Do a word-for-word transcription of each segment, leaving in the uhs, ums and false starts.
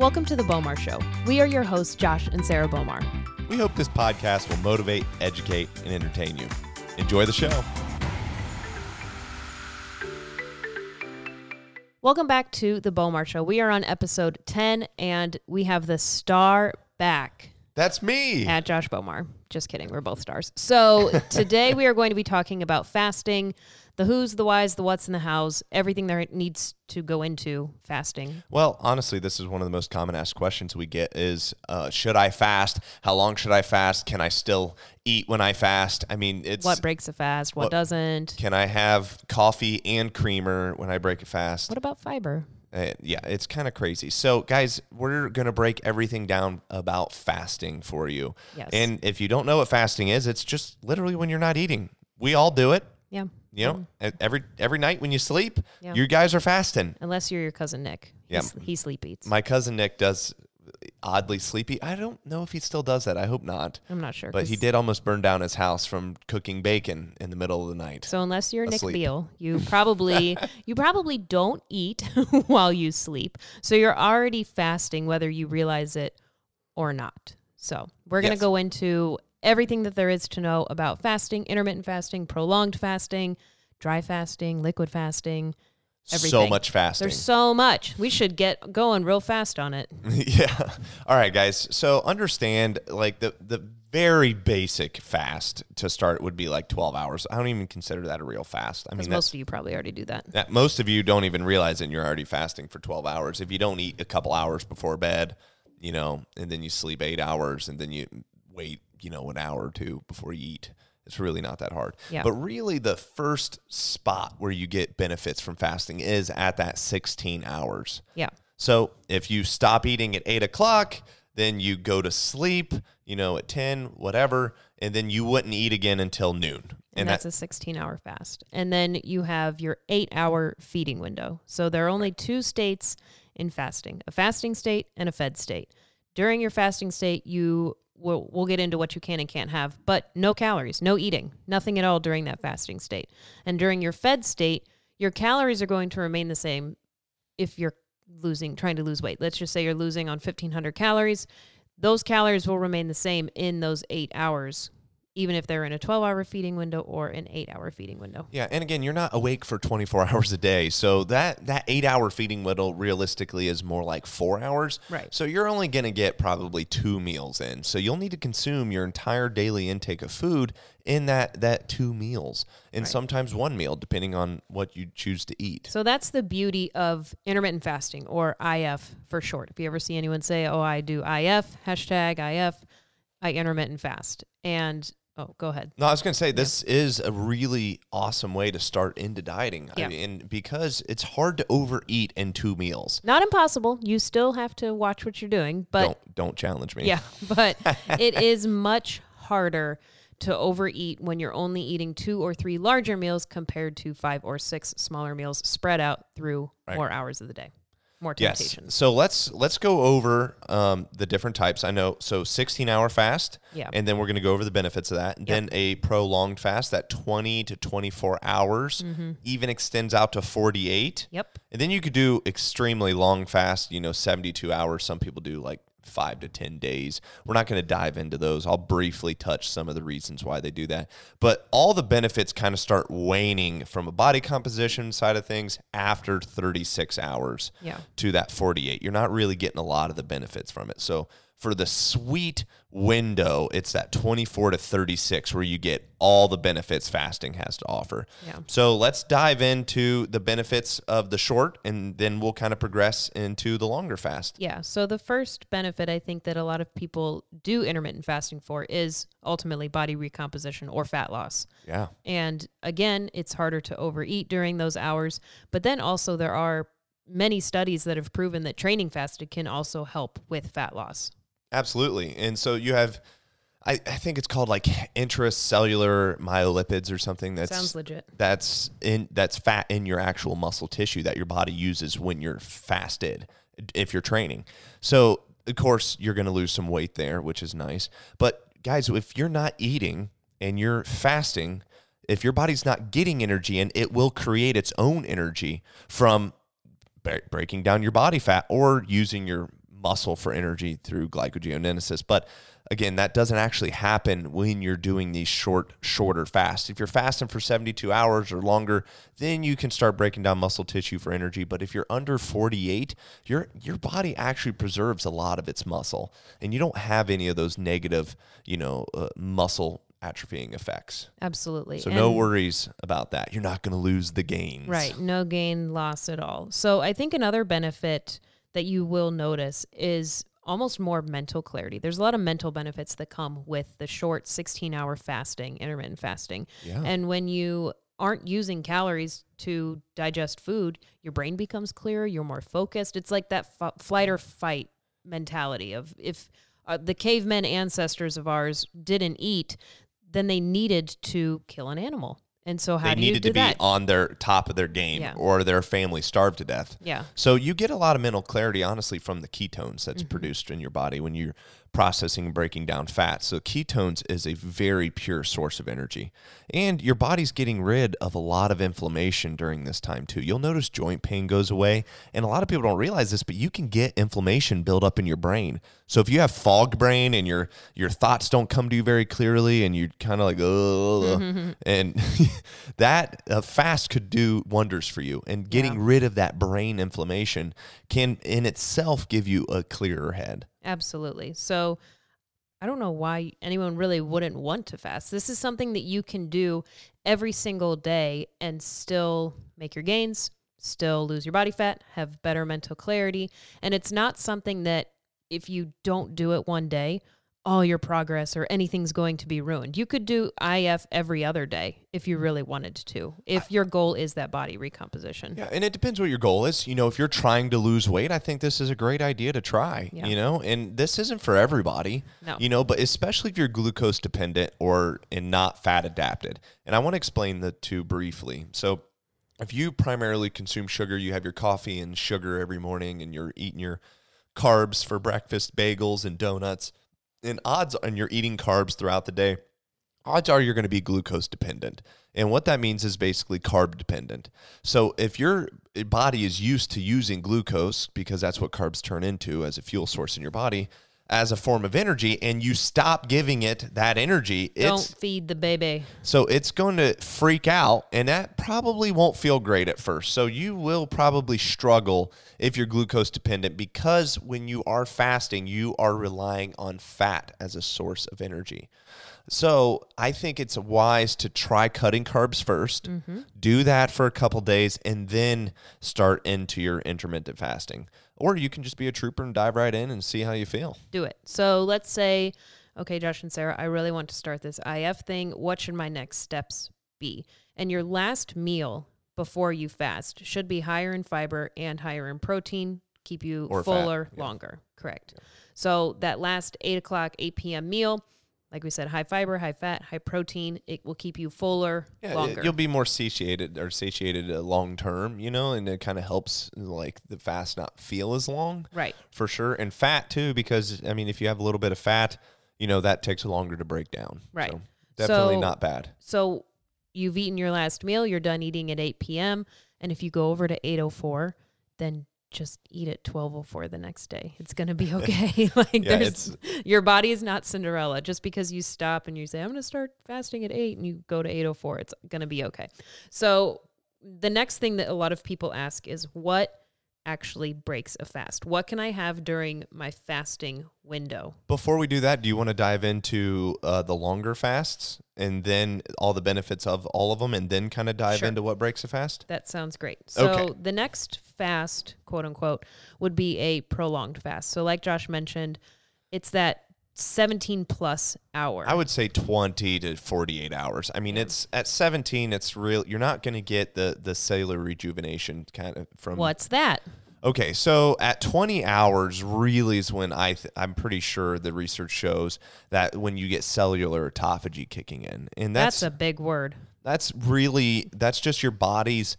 Welcome to the BOMER Show. We are your hosts, Josh and Sarah Bomar. We hope this podcast will motivate, educate, and entertain you. Enjoy the show. Welcome back to the BOMER Show. We are on episode ten, and we have the star back. That's me. At Josh Bomar. Just kidding. We're both stars. So today we are going to be talking about fasting, the who's, the why's, the what's, and the how's, everything there needs to go into fasting. Well, honestly, this is one of the most common asked questions we get is, uh, should I fast? How long should I fast? Can I still eat when I fast? I mean, it's... What breaks a fast? What, what doesn't? Can I have coffee and creamer when I break a fast? What about fiber? Uh, yeah, it's kind of crazy. So, guys, we're going to break everything down about fasting for you. Yes. And if you don't know what fasting is, it's just literally when you're not eating. We all do it. Yeah. You know, yeah. every every night when you sleep, yeah. you guys are fasting. Unless you're your cousin Nick. Yeah. He sleep eats. My cousin Nick does oddly sleepy. I don't know if he still does that. I hope not. I'm not sure. But he did almost burn down his house from cooking bacon in the middle of the night. So unless you're asleep. Nick Beal, you probably you probably don't eat while you sleep. So you're already fasting whether you realize it or not. So we're going to yes. go into everything that there is to know about fasting, intermittent fasting, prolonged fasting, dry fasting, liquid fasting, everything. So much fasting. There's so much. We should get going real fast on it. Yeah. All right, guys. So understand, like, the, the very basic fast to start would be like twelve hours. I don't even consider that a real fast. I mean, most of you probably already do that. that. Most of you don't even realize it, and you're already fasting for twelve hours. If you don't eat a couple hours before bed, you know, and then you sleep eight hours, and then you wait, you know, an hour or two before you eat. It's really not that hard. Yeah. But really the first spot where you get benefits from fasting is at that sixteen hours. Yeah. So if you stop eating at eight o'clock, then you go to sleep, you know, at ten, whatever, and then you wouldn't eat again until noon. And, and that's that, a sixteen hour fast. And then you have your eight hour feeding window. So there are only two states in fasting, a fasting state and a fed state. During your fasting state, you We'll, we'll get into what you can and can't have, but no calories, no eating, nothing at all during that fasting state. And during your fed state, your calories are going to remain the same if you're losing, trying to lose weight. Let's just say you're losing on fifteen hundred calories. Those calories will remain the same in those eight hours, even if they're in a twelve hour feeding window or an eight hour feeding window. Yeah. And again, you're not awake for twenty-four hours a day. So that, that eight hour feeding window realistically is more like four hours. Right. So you're only going to get probably two meals in. So you'll need to consume your entire daily intake of food in that, that two meals and right. sometimes one meal, depending on what you choose to eat. So that's the beauty of intermittent fasting, or I F for short. If you ever see anyone say, oh, I do I F, hashtag I F, I intermittent fast. And oh, go ahead. No, I was going to say, this yeah. is a really awesome way to start into dieting. Yeah. I mean, because it's hard to overeat in two meals. Not impossible. You still have to watch what you're doing. But Don't, don't challenge me. Yeah, but it is much harder to overeat when you're only eating two or three larger meals compared to five or six smaller meals spread out through right. more hours of the day. More temptation. Yes. So let's let's go over um, the different types. I know. So sixteen hour fast. Yeah. And then we're going to go over the benefits of that. And yep. then a prolonged fast, that twenty to twenty-four hours, mm-hmm. even extends out to forty-eight. Yep. And then you could do extremely long fast, you know, seventy-two hours. Some people do like five to ten days. We're not going to dive into those. I'll briefly touch some of the reasons why they do that. But all the benefits kind of start waning from a body composition side of things after thirty-six hours yeah. to that forty-eight. You're not really getting a lot of the benefits from it. So for the sweet window, it's that twenty-four to thirty-six where you get all the benefits fasting has to offer. Yeah. So let's dive into the benefits of the short, and then we'll kind of progress into the longer fast. Yeah. So the first benefit I think that a lot of people do intermittent fasting for is ultimately body recomposition or fat loss. Yeah. And again, it's harder to overeat during those hours. But then also there are many studies that have proven that training fasted can also help with fat loss. Absolutely. And so you have, I, I think it's called like intracellular myolipids or something. That's sounds legit. That's in that's fat in your actual muscle tissue that your body uses when you're fasted, if you're training. So of course you're going to lose some weight there, which is nice. But guys, if you're not eating and you're fasting, if your body's not getting energy in, it will create its own energy from breaking down your body fat or using your muscle for energy through glycogeonesis. But again, that doesn't actually happen when you're doing these short, shorter fasts. If you're fasting for seventy-two hours or longer, then you can start breaking down muscle tissue for energy. But if you're under forty-eight, your your body actually preserves a lot of its muscle, and you don't have any of those negative, you know, uh, muscle atrophying effects. Absolutely. So and no worries about that. You're not going to lose the gains. Right. No gain loss at all. So I think another benefit that you will notice is almost more mental clarity. There's a lot of mental benefits that come with the short sixteen hour fasting, intermittent fasting. Yeah. And when you aren't using calories to digest food, your brain becomes clearer. You're more focused. It's like that f- flight or fight mentality of if Uh, the cavemen ancestors of ours didn't eat, then they needed to kill an animal. And so how they do you do that? They needed to be on their top of their game, yeah, or their family starved to death. Yeah. So you get a lot of mental clarity, honestly, from the ketones that's mm-hmm. produced in your body when you're processing and breaking down fat. So ketones is a very pure source of energy. And your body's getting rid of a lot of inflammation during this time, too. You'll notice joint pain goes away. And a lot of people don't realize this, but you can get inflammation build up in your brain. So if you have fogged brain and your your thoughts don't come to you very clearly and you're kind of like, oh, mm-hmm. and that uh, fast could do wonders for you. And getting yeah. rid of that brain inflammation can in itself give you a clearer head. Absolutely. So I don't know why anyone really wouldn't want to fast. This is something that you can do every single day and still make your gains, still lose your body fat, have better mental clarity. And it's not something that if you don't do it one day, all your progress or anything's going to be ruined. You could do I F every other day if you really wanted to, if I, your goal is that body recomposition. Yeah, and it depends what your goal is. You know, if you're trying to lose weight, I think this is a great idea to try, yeah. you know, and this isn't for everybody, no. you know, but especially if you're glucose dependent or and not fat adapted. And I want to explain the two briefly. So if you primarily consume sugar, you have your coffee and sugar every morning and you're eating your carbs for breakfast, bagels and donuts, and odds and you're eating carbs throughout the day, odds are you're going to be glucose dependent. And what that means is basically carb dependent. So if your body is used to using glucose, because that's what carbs turn into as a fuel source in your body, as a form of energy, and you stop giving it that energy, it's, don't feed the baby. So it's going to freak out, and that probably won't feel great at first. So you will probably struggle if you're glucose dependent, because when you are fasting, you are relying on fat as a source of energy. So I think it's wise to try cutting carbs first, mm-hmm. do that for a couple days, and then start into your intermittent fasting. Or you can just be a trooper and dive right in and see how you feel. Do it. So let's say, okay, Josh and Sarah, I really want to start this I F thing. What should my next steps be? And your last meal before you fast should be higher in fiber and higher in protein, keep you or fuller, fat. Yeah. longer. Correct. Yeah. So that last eight o'clock, eight p.m. meal, like we said, high fiber, high fat, high protein. It will keep you fuller, yeah, longer. You'll be more satiated or satiated long term, you know, and it kind of helps like the fast not feel as long. Right. For sure. And fat too, because, I mean, if you have a little bit of fat, you know, that takes longer to break down. Right. So definitely so, not bad. So you've eaten your last meal. You're done eating at eight p.m. And if you go over to eight oh four, then just eat at twelve oh four the next day. It's going to be okay. like yeah, there's, your body is not Cinderella. Just because you stop and you say, I'm going to start fasting at eight and you go to eight oh four, it's going to be okay. So the next thing that a lot of people ask is what actually breaks a fast? What can I have during my fasting window? Before we do that, do you want to dive into uh, the longer fasts and then all the benefits of all of them and then kind of dive sure. into what breaks a fast? That sounds great. So okay. the next fast, quote unquote, would be a prolonged fast. So like Josh mentioned, it's that seventeen plus hour. I would say twenty to forty-eight hours. I mean, yeah. it's at seventeen, it's real. You're not going to get the, the cellular rejuvenation kind of from. What's that? Okay. So at twenty hours really is when I, th- I'm pretty sure the research shows that when you get cellular autophagy kicking in, and that's, that's a big word. That's really, that's just your body's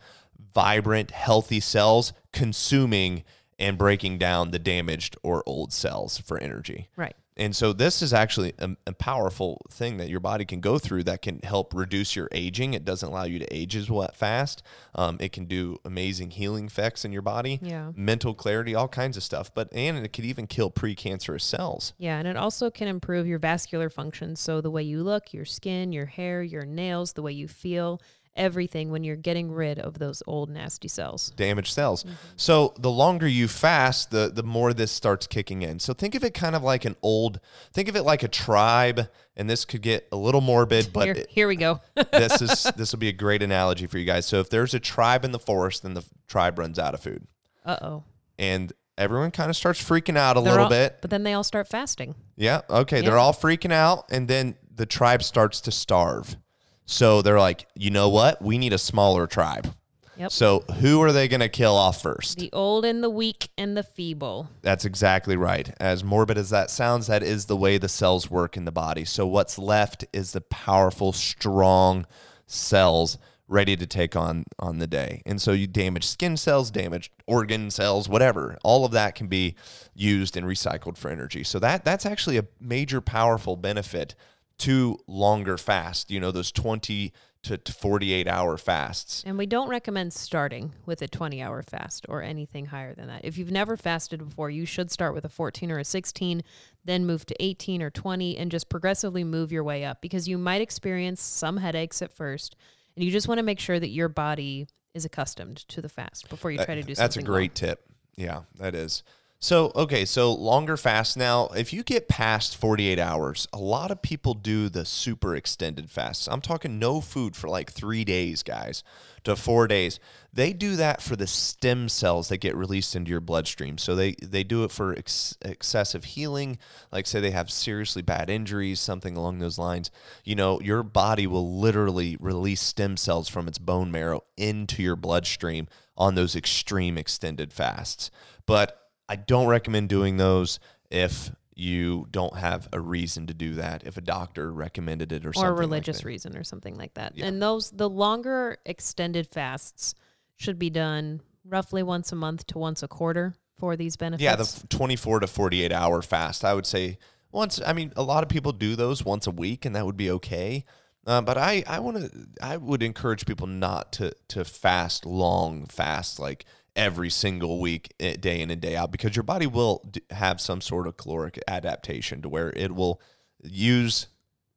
vibrant, healthy cells consuming and breaking down the damaged or old cells for energy. Right. And so this is actually a, a powerful thing that your body can go through that can help reduce your aging. It doesn't allow you to age as fast. Um, it can do amazing healing effects in your body, yeah. mental clarity, all kinds of stuff. But and it could even kill precancerous cells. Yeah, and it also can improve your vascular function. So the way you look, your skin, your hair, your nails, the way you feel, everything when you're getting rid of those old nasty cells. Damaged cells. Mm-hmm. So the longer you fast, the the more this starts kicking in. So think of it kind of like an old, think of it like a tribe, and this could get a little morbid, but here, it, here we go. this is this will be a great analogy for you guys. So if there's a tribe in the forest, then the tribe runs out of food. Uh-oh. And everyone kind of starts freaking out a they're little all, bit. But then they all start fasting. Yeah, okay, yeah. They're all freaking out, and then the tribe starts to starve. So they're like, you know what? We need a smaller tribe. Yep. So who are they going to kill off first? The old and the weak and the feeble. That's exactly right. As morbid as that sounds, that is the way the cells work in the body. So what's left is the powerful, strong cells ready to take on, on the day. And so you damage skin cells, damage organ cells, whatever. All of that can be used and recycled for energy. So that that's actually a major powerful benefit to longer fast, you know, those twenty to forty-eight hour fasts. And we don't recommend starting with a twenty hour fast or anything higher than that. If you've never fasted before, you should start with a fourteen or a sixteen, then move to eighteen or twenty and just progressively move your way up, because you might experience some headaches at first. And you just want to make sure that your body is accustomed to the fast before you try to do something. That's a great long. tip. Yeah, that is. So, okay, so longer fast. Now, if you get past forty-eight hours, a lot of people do the super extended fasts. I'm talking no food for like three days, guys, to four days. They do that for the stem cells that get released into your bloodstream. So they, they do it for ex- excessive healing. Like say they have seriously bad injuries, something along those lines. You know, your body will literally release stem cells from its bone marrow into your bloodstream on those extreme extended fasts. But I don't recommend doing those if you don't have a reason to do that, if a doctor recommended it or, or something like that. Or a religious reason or something like that. Yeah. And those the longer extended fasts should be done roughly once a month to once a quarter for these benefits. Yeah, the twenty-four to forty-eight hour fast. I would say once, I mean, a lot of people do those once a week, and that would be okay. Uh, but I, I want to, I would encourage people not to to fast long fasts like every single week, day in and day out, because your body will have some sort of caloric adaptation to where it will use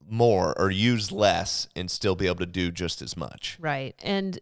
more or use less and still be able to do just as much. Right. And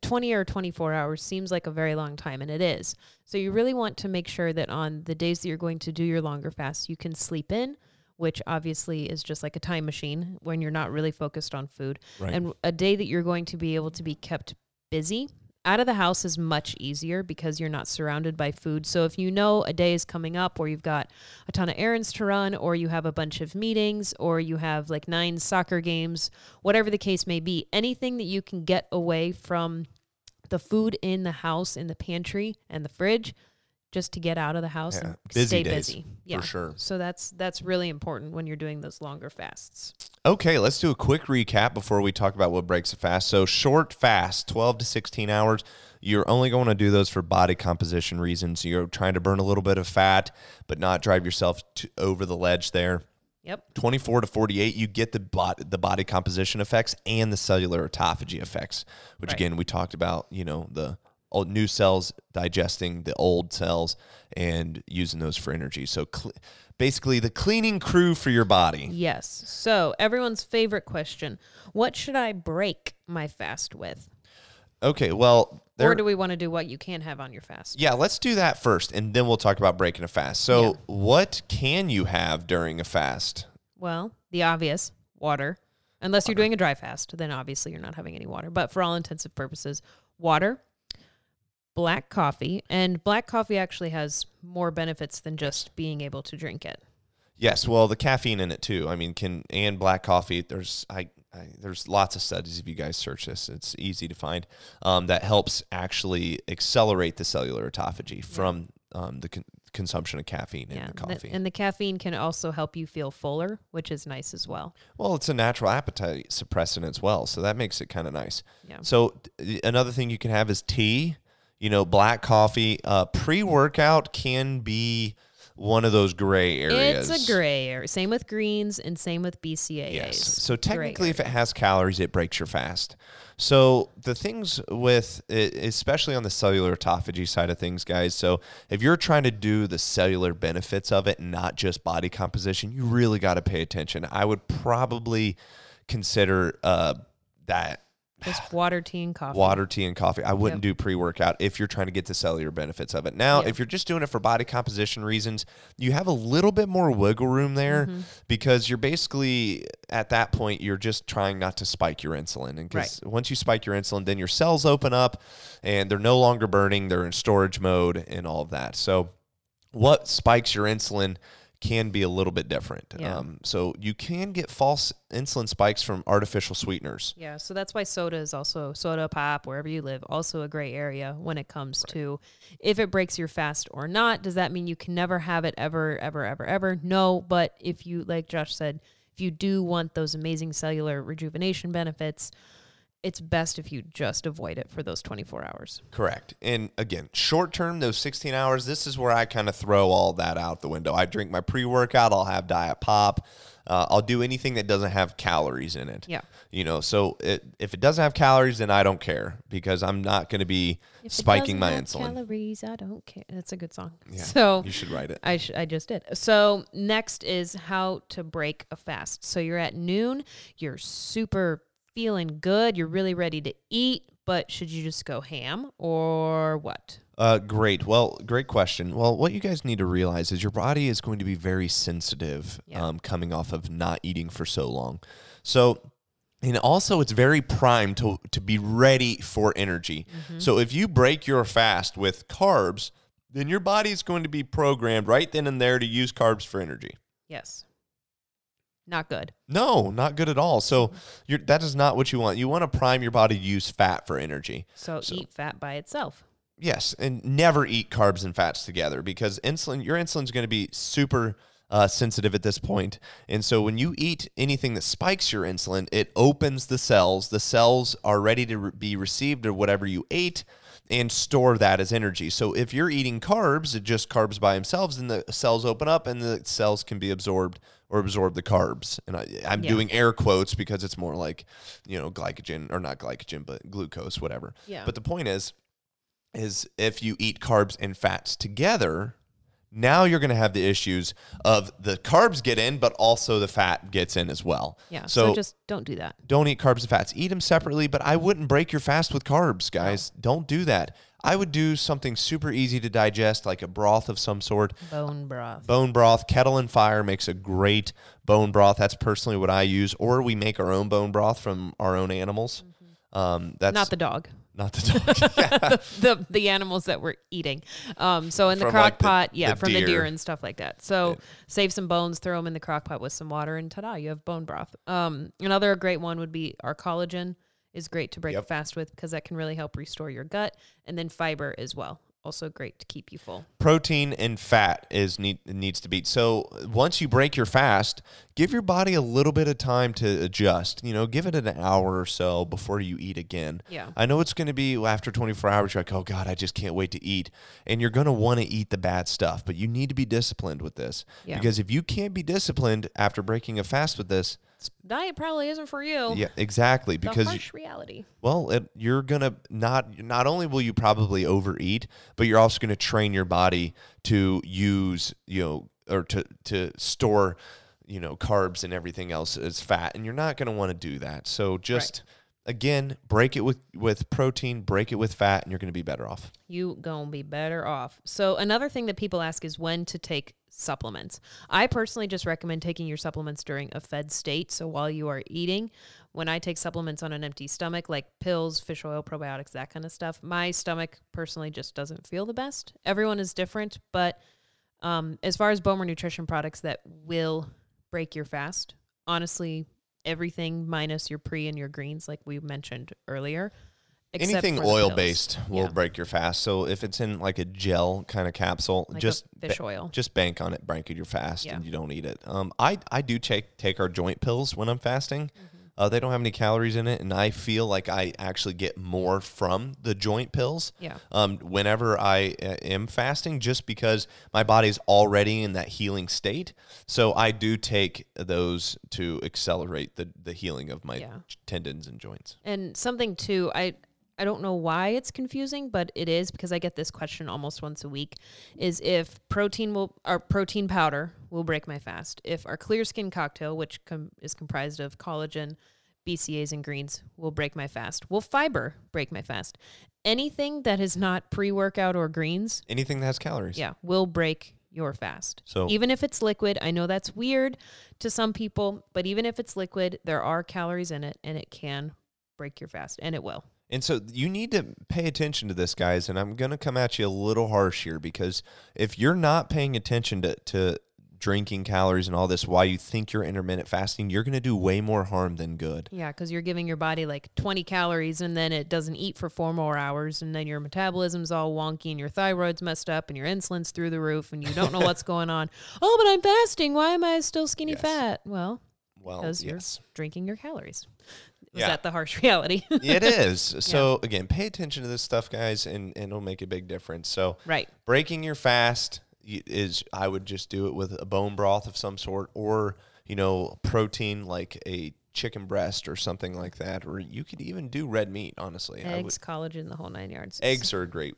twenty or twenty-four hours seems like a very long time, and it is. So you really want to make sure that on the days that you're going to do your longer fast, you can sleep in, which obviously is just like a time machine when you're not really focused on food. Right. And a day that you're going to be able to be kept busy out of the house is much easier because you're not surrounded by food. So if you know a day is coming up where you've got a ton of errands to run, or you have a bunch of meetings, or you have like nine soccer games, whatever the case may be, anything that you can get away from the food in the house, in the pantry and the fridge, just to get out of the house yeah. and busy stay days, busy. Yeah, for sure. So that's, that's really important when you're doing those longer fasts. Okay, let's do a quick recap before we talk about what breaks a fast. So short fast, twelve to sixteen hours, you're only going to do those for body composition reasons. You're trying to burn a little bit of fat, but not drive yourself to, over the ledge there. Yep. twenty-four to forty-eight, you get the body, the body composition effects and the cellular autophagy effects, which right. again, we talked about, you know, the old, new cells digesting the old cells and using those for energy. So cl- Basically, the cleaning crew for your body. Yes. So, everyone's favorite question. What should I break my fast with? Okay, well... There, or do we want to do what you can have on your fast? Yeah, let's do that first, and then we'll talk about breaking a fast. So, yeah. What can you have during a fast? Well, the obvious, water. Unless you're doing a dry fast, then obviously you're not having any water. But for all intents and purposes, water, black coffee, and black coffee actually has more benefits than just being able to drink it. Yes, well, the caffeine in it too. I mean, can and black coffee. There's I, I there's lots of studies. If you guys search this, it's easy to find. Um, that helps actually accelerate the cellular autophagy from um, the con- consumption of caffeine yeah, in the coffee. The, and the caffeine can also help you feel fuller, which is nice as well. Well, it's a natural appetite suppressant as well, so that makes it kind of nice. Yeah. So th- another thing you can have is tea. You know, black coffee, uh, pre-workout can be one of those gray areas. It's a gray area. Same with greens and same with B C A As. Yes. So technically, if it has calories, it breaks your fast. So the things with, especially on the cellular autophagy side of things, guys, so if you're trying to do the cellular benefits of it, not just body composition, you really got to pay attention. I would probably consider uh, that. Just water, tea, and coffee. Water, tea, and coffee. I wouldn't yep. do pre-workout if you're trying to get the cellular benefits of it. Now, yep. if you're just doing it for body composition reasons, you have a little bit more wiggle room there mm-hmm. because you're basically, at that point, you're just trying not to spike your insulin. And because right. once you spike your insulin, then your cells open up and they're no longer burning. They're in storage mode and all of that. So what spikes your insulin can be a little bit different. Yeah. Um, so you can get false insulin spikes from artificial sweeteners. Yeah, so that's why soda is also, soda pop, wherever you live, also a gray area when it comes right. to if it breaks your fast or not. Does that mean you can never have it ever, ever, ever, ever? No, but if you, like Josh said, if you do want those amazing cellular rejuvenation benefits, it's best if you just avoid it for those twenty-four hours. Correct. And again, short term, those sixteen hours, this is where I kind of throw all that out the window. I drink my pre-workout. I'll have diet pop. Uh, I'll do anything that doesn't have calories in it. Yeah. You know, so it, if it doesn't have calories, then I don't care because I'm not going to be if spiking my insulin. Calories, I don't care. That's a good song. Yeah. So you should write it. I sh- I just did. So next is how to break a fast. So you're at noon. You're super feeling good, you're really ready to eat, but should you just go ham or what? Uh, great. Well, great question. Well, what you guys need to realize is your body is going to be very sensitive yeah. um, coming off of not eating for so long. So, and also it's very primed to, to be ready for energy. Mm-hmm. So if you break your fast with carbs, then your body is going to be programmed right then and there to use carbs for energy. Yes. Not good. No, not good at all. So you're, that is not what you want. You want to prime your body to use fat for energy. So, so eat fat by itself. Yes, and never eat carbs and fats together because insulin, your insulin is going to be super uh, sensitive at this point. And so when you eat anything that spikes your insulin, it opens the cells. The cells are ready to re- be received or whatever you ate and store that as energy. So if you're eating carbs, just carbs by themselves, then the cells open up and the cells can be absorbed or absorb the carbs. And I, I'm yeah. doing air quotes because it's more like, you know, glycogen or not glycogen, but glucose, whatever. Yeah. But the point is, is if you eat carbs and fats together, now you're going to have the issues of the carbs get in, but also the fat gets in as well. Yeah, so, so just don't do that. Don't eat carbs and fats. Eat them separately, but I wouldn't break your fast with carbs, guys. No. Don't do that. I would do something super easy to digest, like a broth of some sort. Bone broth. Bone broth. Kettle and Fire makes a great bone broth. That's personally what I use. Or we make our own bone broth from our own animals. Mm-hmm. Um, that's not the dog. Not the dog. Yeah. the, the the animals that we're eating. Um, so in the crock like pot, the, yeah, the from deer. the deer and stuff like that. So yeah. save some bones, throw them in the crock pot with some water, and ta-da, you have bone broth. Um, another great one would be our collagen is great to break yep. fast with because that can really help restore your gut. And then fiber as well. Also great to keep you full. Protein and fat is need, needs to be. So once you break your fast, give your body a little bit of time to adjust. You know, give it an hour or so before you eat again. Yeah. I know it's going to be after twenty-four hours, you're like, oh, God, I just can't wait to eat. And you're going to want to eat the bad stuff, but you need to be disciplined with this. Yeah. Because if you can't be disciplined after breaking a fast with this, diet probably isn't for you. Yeah, exactly. Because the harsh reality. Well, it, you're gonna not. Not only will you probably overeat, but you're also gonna train your body to use, you know, or to to store, you know, carbs and everything else as fat, and you're not gonna want to do that. So just right. again, break it with with protein, break it with fat, and you're gonna be better off. You gonna be better off. So another thing that people ask is when to take supplements. I personally just recommend taking your supplements during a fed state. So while you are eating, when I take supplements on an empty stomach, like pills, fish oil, probiotics, that kind of stuff, my stomach personally just doesn't feel the best. Everyone is different, but um, as far as BOMER nutrition products that will break your fast, honestly, everything minus your pre and your greens, like we mentioned earlier. Anything oil-based will yeah. break your fast. So if it's in like a gel kind of capsule, like just fish ba- oil, just bank on it, bank your fast, yeah. and you don't eat it. Um, I I do take take our joint pills when I'm fasting. Mm-hmm. Uh, they don't have any calories in it, and I feel like I actually get more from the joint pills yeah. um, whenever I uh, am fasting, just because my body's already in that healing state. So I do take those to accelerate the, the healing of my yeah. tendons and joints. And something, too, I I don't know why it's confusing, but it is, because I get this question almost once a week, is if protein will or protein powder will break my fast, if our clear skin cocktail, which com- is comprised of collagen, B C A As, and greens, will break my fast, will fiber break my fast? Anything that is not pre-workout or greens, anything that has calories, yeah, will break your fast. So even if it's liquid, I know that's weird to some people, but even if it's liquid, there are calories in it, and it can break your fast, and it will. And so you need to pay attention to this, guys, and I'm going to come at you a little harsh here, because if you're not paying attention to, to drinking calories and all this while you think you're intermittent fasting, you're going to do way more harm than good. Yeah, because you're giving your body like twenty calories, and then it doesn't eat for four more hours, and then your metabolism's all wonky, and your thyroid's messed up, and your insulin's through the roof, and you don't know what's going on. Oh, but I'm fasting. Why am I still skinny yes. fat? Well, well because yes. you're drinking your calories. Is yeah. that the harsh reality? It is. So, yeah. again, pay attention to this stuff, guys, and, and it'll make a big difference. So, right. breaking your fast is, I would just do it with a bone broth of some sort, or, you know, protein like a chicken breast or something like that. Or you could even do red meat, honestly. Eggs, I would, collagen, the whole nine yards. Eggs are a great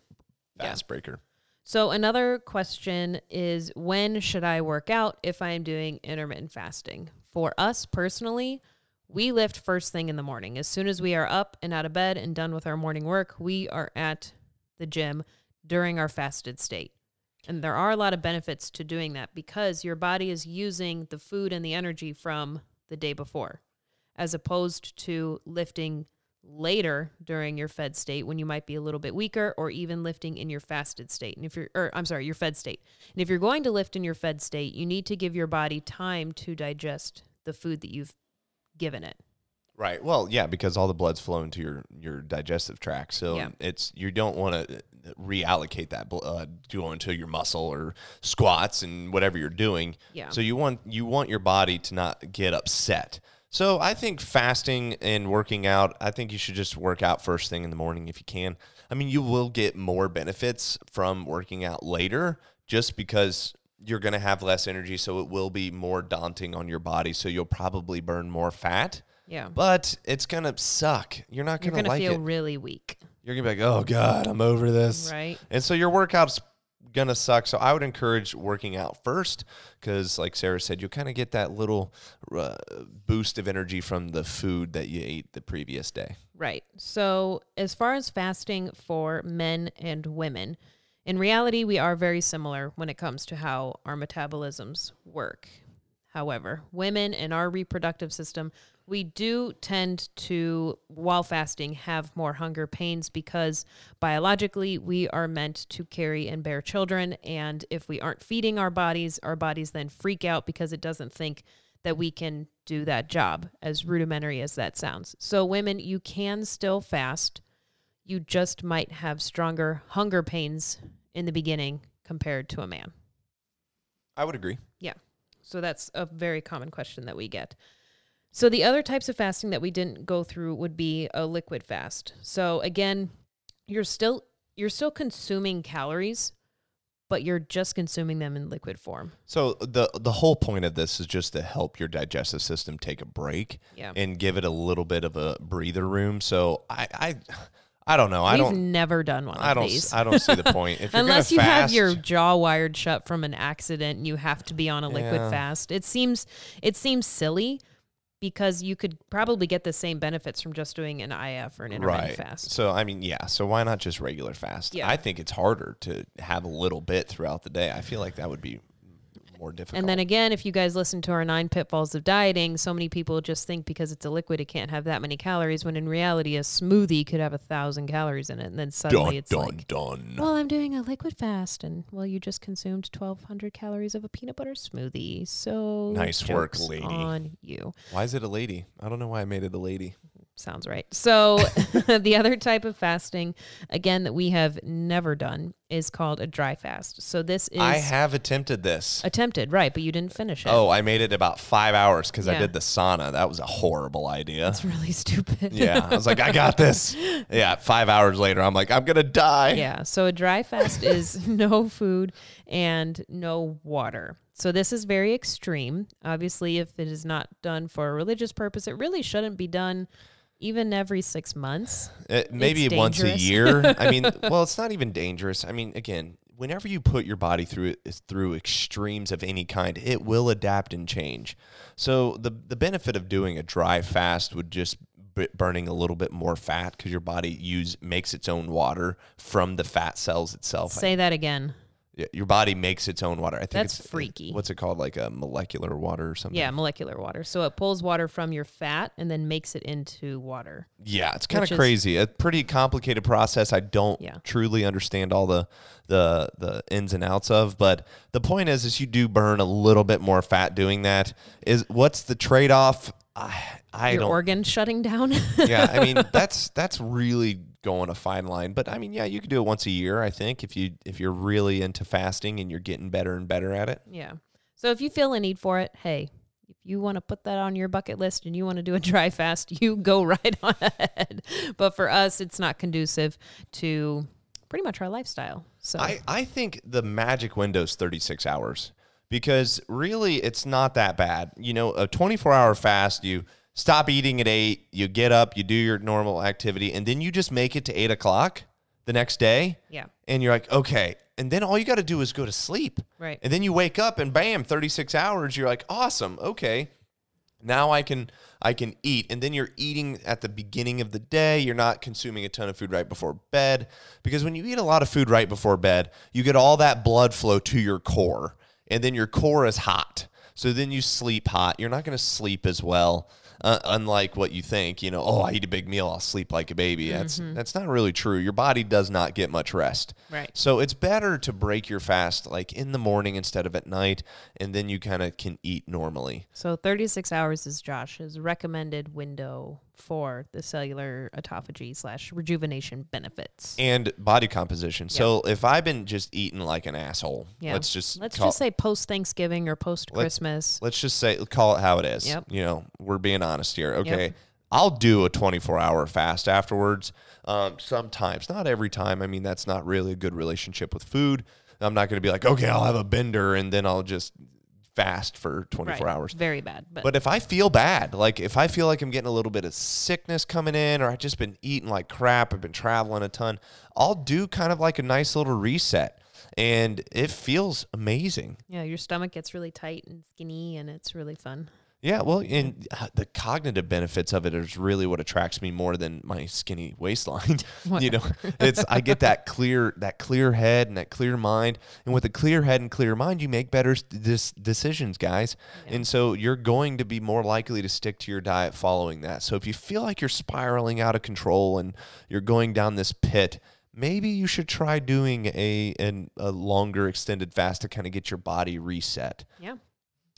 fast yeah. breaker. So another question is, when should I work out if I'm doing intermittent fasting? For us personally, we lift first thing in the morning. As soon as we are up and out of bed and done with our morning work, we are at the gym during our fasted state. And there are a lot of benefits to doing that, because your body is using the food and the energy from the day before, as opposed to lifting later during your fed state when you might be a little bit weaker, or even lifting in your fasted state. And if you're, or I'm sorry, your fed state. And if you're going to lift in your fed state, you need to give your body time to digest the food that you've given it. Right. Well, yeah, because all the blood's flowing to your, your digestive tract. So yeah. it's, you don't want to reallocate that blood going to your muscle or squats and whatever you're doing. Yeah. So you want, you want your body to not get upset. So I think fasting and working out, I think you should just work out first thing in the morning if you can. I mean, you will get more benefits from working out later, just because you're going to have less energy, so it will be more daunting on your body, so you'll probably burn more fat. Yeah. But it's going to suck. You're not going to like it. You're going to feel really weak. You're going to be like, oh, God, I'm over this. Right. And so your workout's going to suck. So I would encourage working out first, because like Sarah said, you'll kind of get that little uh, boost of energy from the food that you ate the previous day. Right. So as far as fasting for men and women, in reality, we are very similar when it comes to how our metabolisms work. However, women and our reproductive system, we do tend to, while fasting, have more hunger pains, because biologically we are meant to carry and bear children. And if we aren't feeding our bodies, our bodies then freak out, because it doesn't think that we can do that job, as rudimentary as that sounds. So women, you can still fast. You just might have stronger hunger pains in the beginning compared to a man. I would agree. Yeah. So that's a very common question that we get. So the other types of fasting that we didn't go through would be a liquid fast. So again, you're still you're still consuming calories, but you're just consuming them in liquid form. So the the whole point of this is just to help your digestive system take a break yeah. and give it a little bit of a breather room. So I I I don't know. We've I don't. Never done one. Of I don't. These. I don't see the point. If you're Unless you fast, have your jaw wired shut from an accident, and you have to be on a liquid yeah. fast. It seems. It seems silly, because you could probably get the same benefits from just doing an I F or an intermittent right. fast. So I mean, yeah. So why not just regular fast? Yeah. I think it's harder to have a little bit throughout the day. I feel like that would be more difficult. And then again, if you guys listen to our nine pitfalls of dieting, so many people just think because it's a liquid, it can't have that many calories, when in reality, a smoothie could have a thousand calories in it. And then suddenly dun, it's dun, like, dun. Well, I'm doing a liquid fast. And well, you just consumed twelve hundred calories of a peanut butter smoothie. So nice work, lady. On you. Why is it a lady? I don't know why I made it a lady. sounds right. So the other type of fasting, again, that we have never done is called a dry fast. So this is... I have attempted this. Attempted, right, but you didn't finish it. Oh, I made it about five hours because yeah. I did the sauna. That was a horrible idea. That's really stupid. Yeah, I was like, I got this. Yeah, five hours later, I'm like, I'm going to die. Yeah, so a dry fast is no food and no water. So this is very extreme. Obviously, if it is not done for a religious purpose, it really shouldn't be done even every six months. It, maybe once a year. I mean, well, it's not even dangerous. I mean, again, whenever you put your body through through extremes of any kind, it will adapt and change. So the, the benefit of doing a dry fast would just be burning a little bit more fat because your body use makes its own water from the fat cells itself. Say that again. Your body makes its own water. I think that's it's, freaky. What's it called? Like a molecular water or something? Yeah, molecular water. So it pulls water from your fat and then makes it into water. Yeah, it's kind of crazy. Is, a pretty complicated process. I don't yeah. truly understand all the, the the ins and outs of. But the point is, is you do burn a little bit more fat doing that. Is what's the trade-off? I, I your don't, organ shutting down? Yeah, I mean, that's that's really... going a fine line, but I mean, yeah, you could do it once a year, I think, if you if you're really into fasting and you're getting better and better at it. Yeah. So if you feel a need for it, hey, if you want to put that on your bucket list and you want to do a dry fast, you go right on ahead. But for us, it's not conducive to pretty much our lifestyle. So I, I think the magic window is thirty-six hours because really it's not that bad. You know, a twenty-four hour fast, you stop eating at eight, you get up, you do your normal activity, and then you just make it to eight o'clock the next day. Yeah. And you're like, okay. And then all you got to do is go to sleep. Right. And then you wake up and bam, thirty-six hours. You're like, awesome. Okay. Now I can, I can eat. And then you're eating at the beginning of the day. You're not consuming a ton of food right before bed because when you eat a lot of food right before bed, you get all that blood flow to your core and then your core is hot. So then you sleep hot. You're not going to sleep as well. Uh, unlike what you think, you know, oh, I eat a big meal, I'll sleep like a baby. That's mm-hmm. that's not really true. Your body does not get much rest. Right. So it's better to break your fast like in the morning instead of at night, and then you kind of can eat normally. So thirty-six hours is Josh's recommended window for the cellular autophagy slash rejuvenation benefits. And body composition. Yep. So if I've been just eating like an asshole, yeah. let's just Let's call, just say post-Thanksgiving or post-Christmas. Let's, let's just say, call it how it is. Yep. You know, we're being honest here. Okay. Yep. I'll do a twenty-four hour fast afterwards. Um, sometimes, not every time. I mean, that's not really a good relationship with food. I'm not going to be like, okay, I'll have a bender and then I'll just... fast for twenty-four right. hours. Very bad. But. but if I feel bad, like if I feel like I'm getting a little bit of sickness coming in or I've just been eating like crap, I've been traveling a ton, I'll do kind of like a nice little reset. And it feels amazing. Yeah, your stomach gets really tight and skinny and it's really fun. Yeah, well, and the cognitive benefits of it is really what attracts me more than my skinny waistline. You know, it's I get that clear that clear head and that clear mind, and with a clear head and clear mind, you make better dis- decisions, guys. Yeah. And so you're going to be more likely to stick to your diet following that. So if you feel like you're spiraling out of control and you're going down this pit, maybe you should try doing a an, a longer extended fast to kind of get your body reset. Yeah.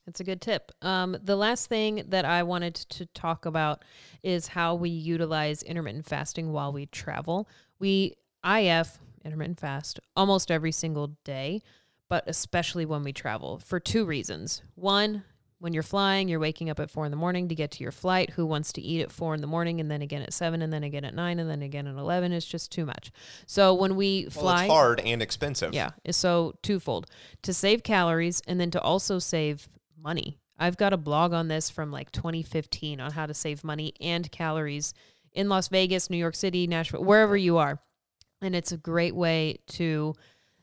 That's a good tip. Um, the last thing that I wanted to talk about is how we utilize intermittent fasting while we travel. We I F, intermittent fast, almost every single day, but especially when we travel for two reasons. One, when you're flying, you're waking up at four in the morning to get to your flight. Who wants to eat at four in the morning and then again at seven and then again at nine and then again at eleven? It's just too much. So when we fly... Well, it's hard and expensive. Yeah. So twofold. To save calories and then to also save... money. I've got a blog on this from like twenty fifteen on how to save money and calories in Las Vegas, New York City, Nashville, wherever you are. And it's a great way to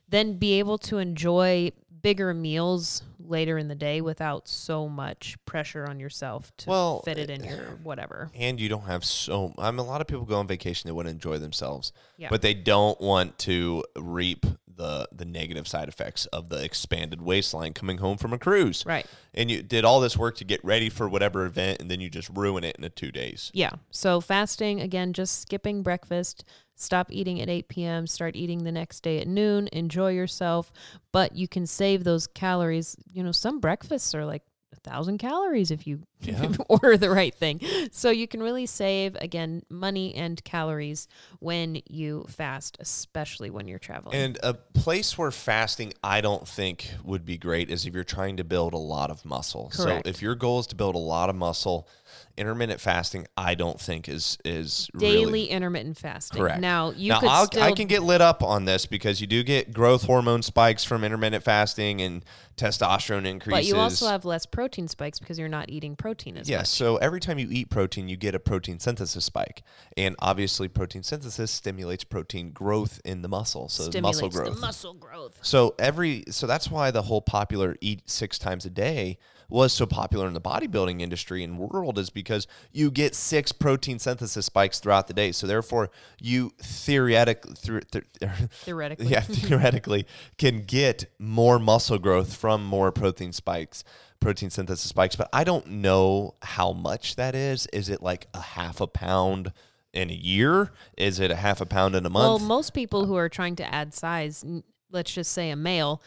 then be able to enjoy bigger meals later in the day without so much pressure on yourself to well, fit it in your whatever. And you don't have so... I mean, a lot of people go on vacation, they want to enjoy themselves, yeah. but they don't want to reap the the negative side effects of the expanded waistline coming home from a cruise. Right. And you did all this work to get ready for whatever event, and then you just ruin it in the two days. Yeah. So fasting, again, just skipping breakfast, stop eating at eight p.m., start eating the next day at noon, enjoy yourself, but you can save those calories. You know, some breakfasts are like a thousand calories if you yeah. Order the right thing. So you can really save, again, money and calories when you fast, especially when you're traveling. And a place where fasting, I don't think would be great, is if you're trying to build a lot of muscle. Correct. So if your goal is to build a lot of muscle, intermittent fasting, I don't think is is daily really... intermittent fasting. Correct. Now you now could I'll, still... I can get lit up on this because you do get growth hormone spikes from intermittent fasting and testosterone increases. But you also have less protein spikes because you're not eating protein as yeah, much. Yes. So every time you eat protein, you get a protein synthesis spike, and obviously protein synthesis stimulates protein growth in the muscle. So stimulates muscle growth. The muscle growth. So every so that's why the whole popular eat six times a day was so popular in the bodybuilding industry and world is because you get six protein synthesis spikes throughout the day. So therefore, you theoretically, ther- ther- theoretically, yeah, theoretically can get more muscle growth from more protein spikes, protein synthesis spikes. But I don't know how much that is. Is it like a half a pound in a year? Is it a half a pound in a month? Well, most people who are trying to add size, let's just say a male,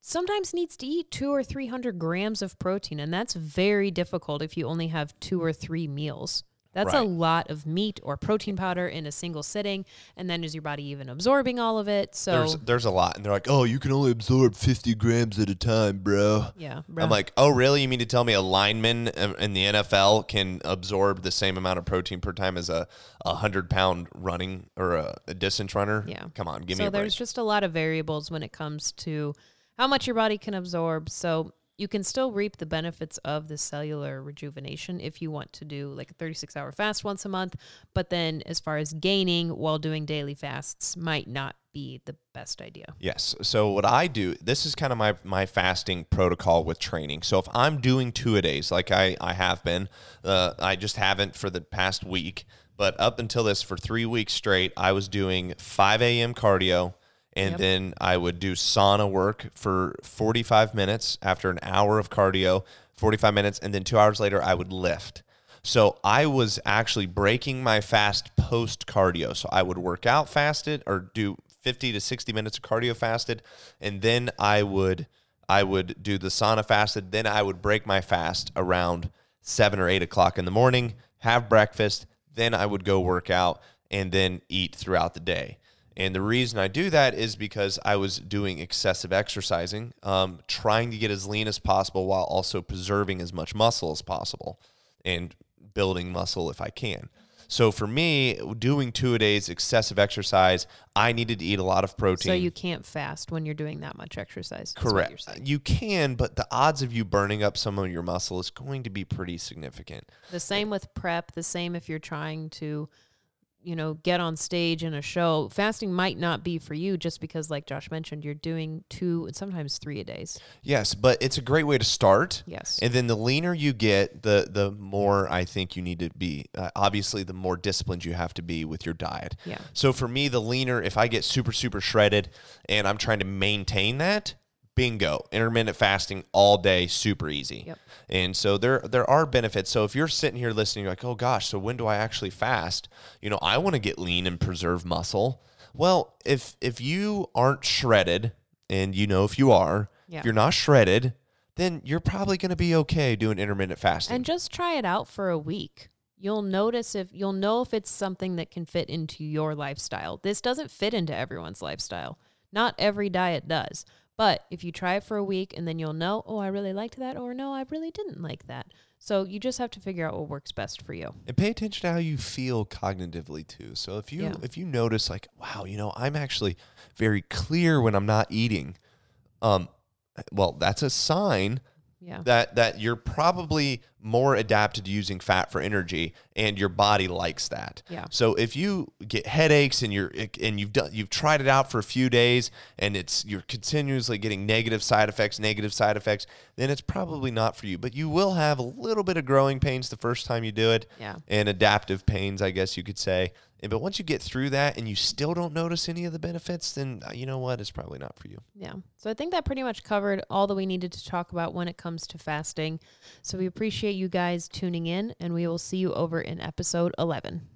sometimes needs to eat two or three hundred grams of protein, and that's very difficult if you only have two or three meals. That's right. A lot of meat or protein powder in a single sitting, and then is your body even absorbing all of it? So there's, there's a lot, and they're like, oh, you can only absorb fifty grams at a time, bro. Yeah, bro. I'm like, oh, really? You mean to tell me a lineman in the N F L can absorb the same amount of protein per time as a one hundred pound running or a, a distance runner? Yeah. Come on, give so me a break. So there's just a lot of variables when it comes to how much your body can absorb. So you can still reap the benefits of the cellular rejuvenation if you want to do like a thirty-six hour fast once a month. But then as far as gaining while doing daily fasts might not be the best idea. Yes. So what I do, this is kind of my, my fasting protocol with training. So if I'm doing two-a-days like I, I have been, uh, I just haven't for the past week. But up until this, for three weeks straight, I was doing five a.m. cardio. And yep. then I would do sauna work for forty-five minutes after an hour of cardio, forty-five minutes, and then two hours later I would lift. So I was actually breaking my fast post-cardio. So I would work out fasted or do fifty to sixty minutes of cardio fasted, and then I would I would do the sauna fasted. Then I would break my fast around seven or eight o'clock in the morning, have breakfast, then I would go work out, and then eat throughout the day. And the reason I do that is because I was doing excessive exercising, um, trying to get as lean as possible while also preserving as much muscle as possible and building muscle if I can. So for me, doing two-a-days, excessive exercise, I needed to eat a lot of protein. So you can't fast when you're doing that much exercise. Correct. You can, but the odds of you burning up some of your muscle is going to be pretty significant. The same with prep, the same if you're trying to, you know, get on stage in a show. Fasting might not be for you just because, like Josh mentioned, you're doing two and sometimes three a days. Yes, but it's a great way to start. Yes. And then the leaner you get, the the more I think you need to be. Uh, obviously, the more disciplined you have to be with your diet. Yeah. So for me, the leaner, if I get super, super shredded and I'm trying to maintain that, bingo, intermittent fasting all day, super easy. Yep. And so there there are benefits. So if you're sitting here listening, you're like, oh gosh, so when do I actually fast? You know, I want to get lean and preserve muscle. Well, if if you aren't shredded, and you know if you are, yeah. if you're not shredded, then you're probably going to be okay doing intermittent fasting. And just try it out for a week. You'll notice if you'll know if it's something that can fit into your lifestyle. This doesn't fit into everyone's lifestyle. Not every diet does. But if you try it for a week and then you'll know, oh, I really liked that, or no, I really didn't like that. So you just have to figure out what works best for you. And pay attention to how you feel cognitively too. So if you yeah. if you notice like, wow, you know, I'm actually very clear when I'm not eating, um, well, that's a sign yeah. that that you're probably more adapted to using fat for energy, and your body likes that. Yeah. So if you get headaches and you're and you've done you've tried it out for a few days and it's you're continuously getting negative side effects, negative side effects, then it's probably not for you. But you will have a little bit of growing pains the first time you do it. Yeah. And adaptive pains, I guess you could say. But once you get through that and you still don't notice any of the benefits, then you know what? It's probably not for you. Yeah. So I think that pretty much covered all that we needed to talk about when it comes to fasting. So we appreciate you guys tuning in, and we will see you over in episode eleven.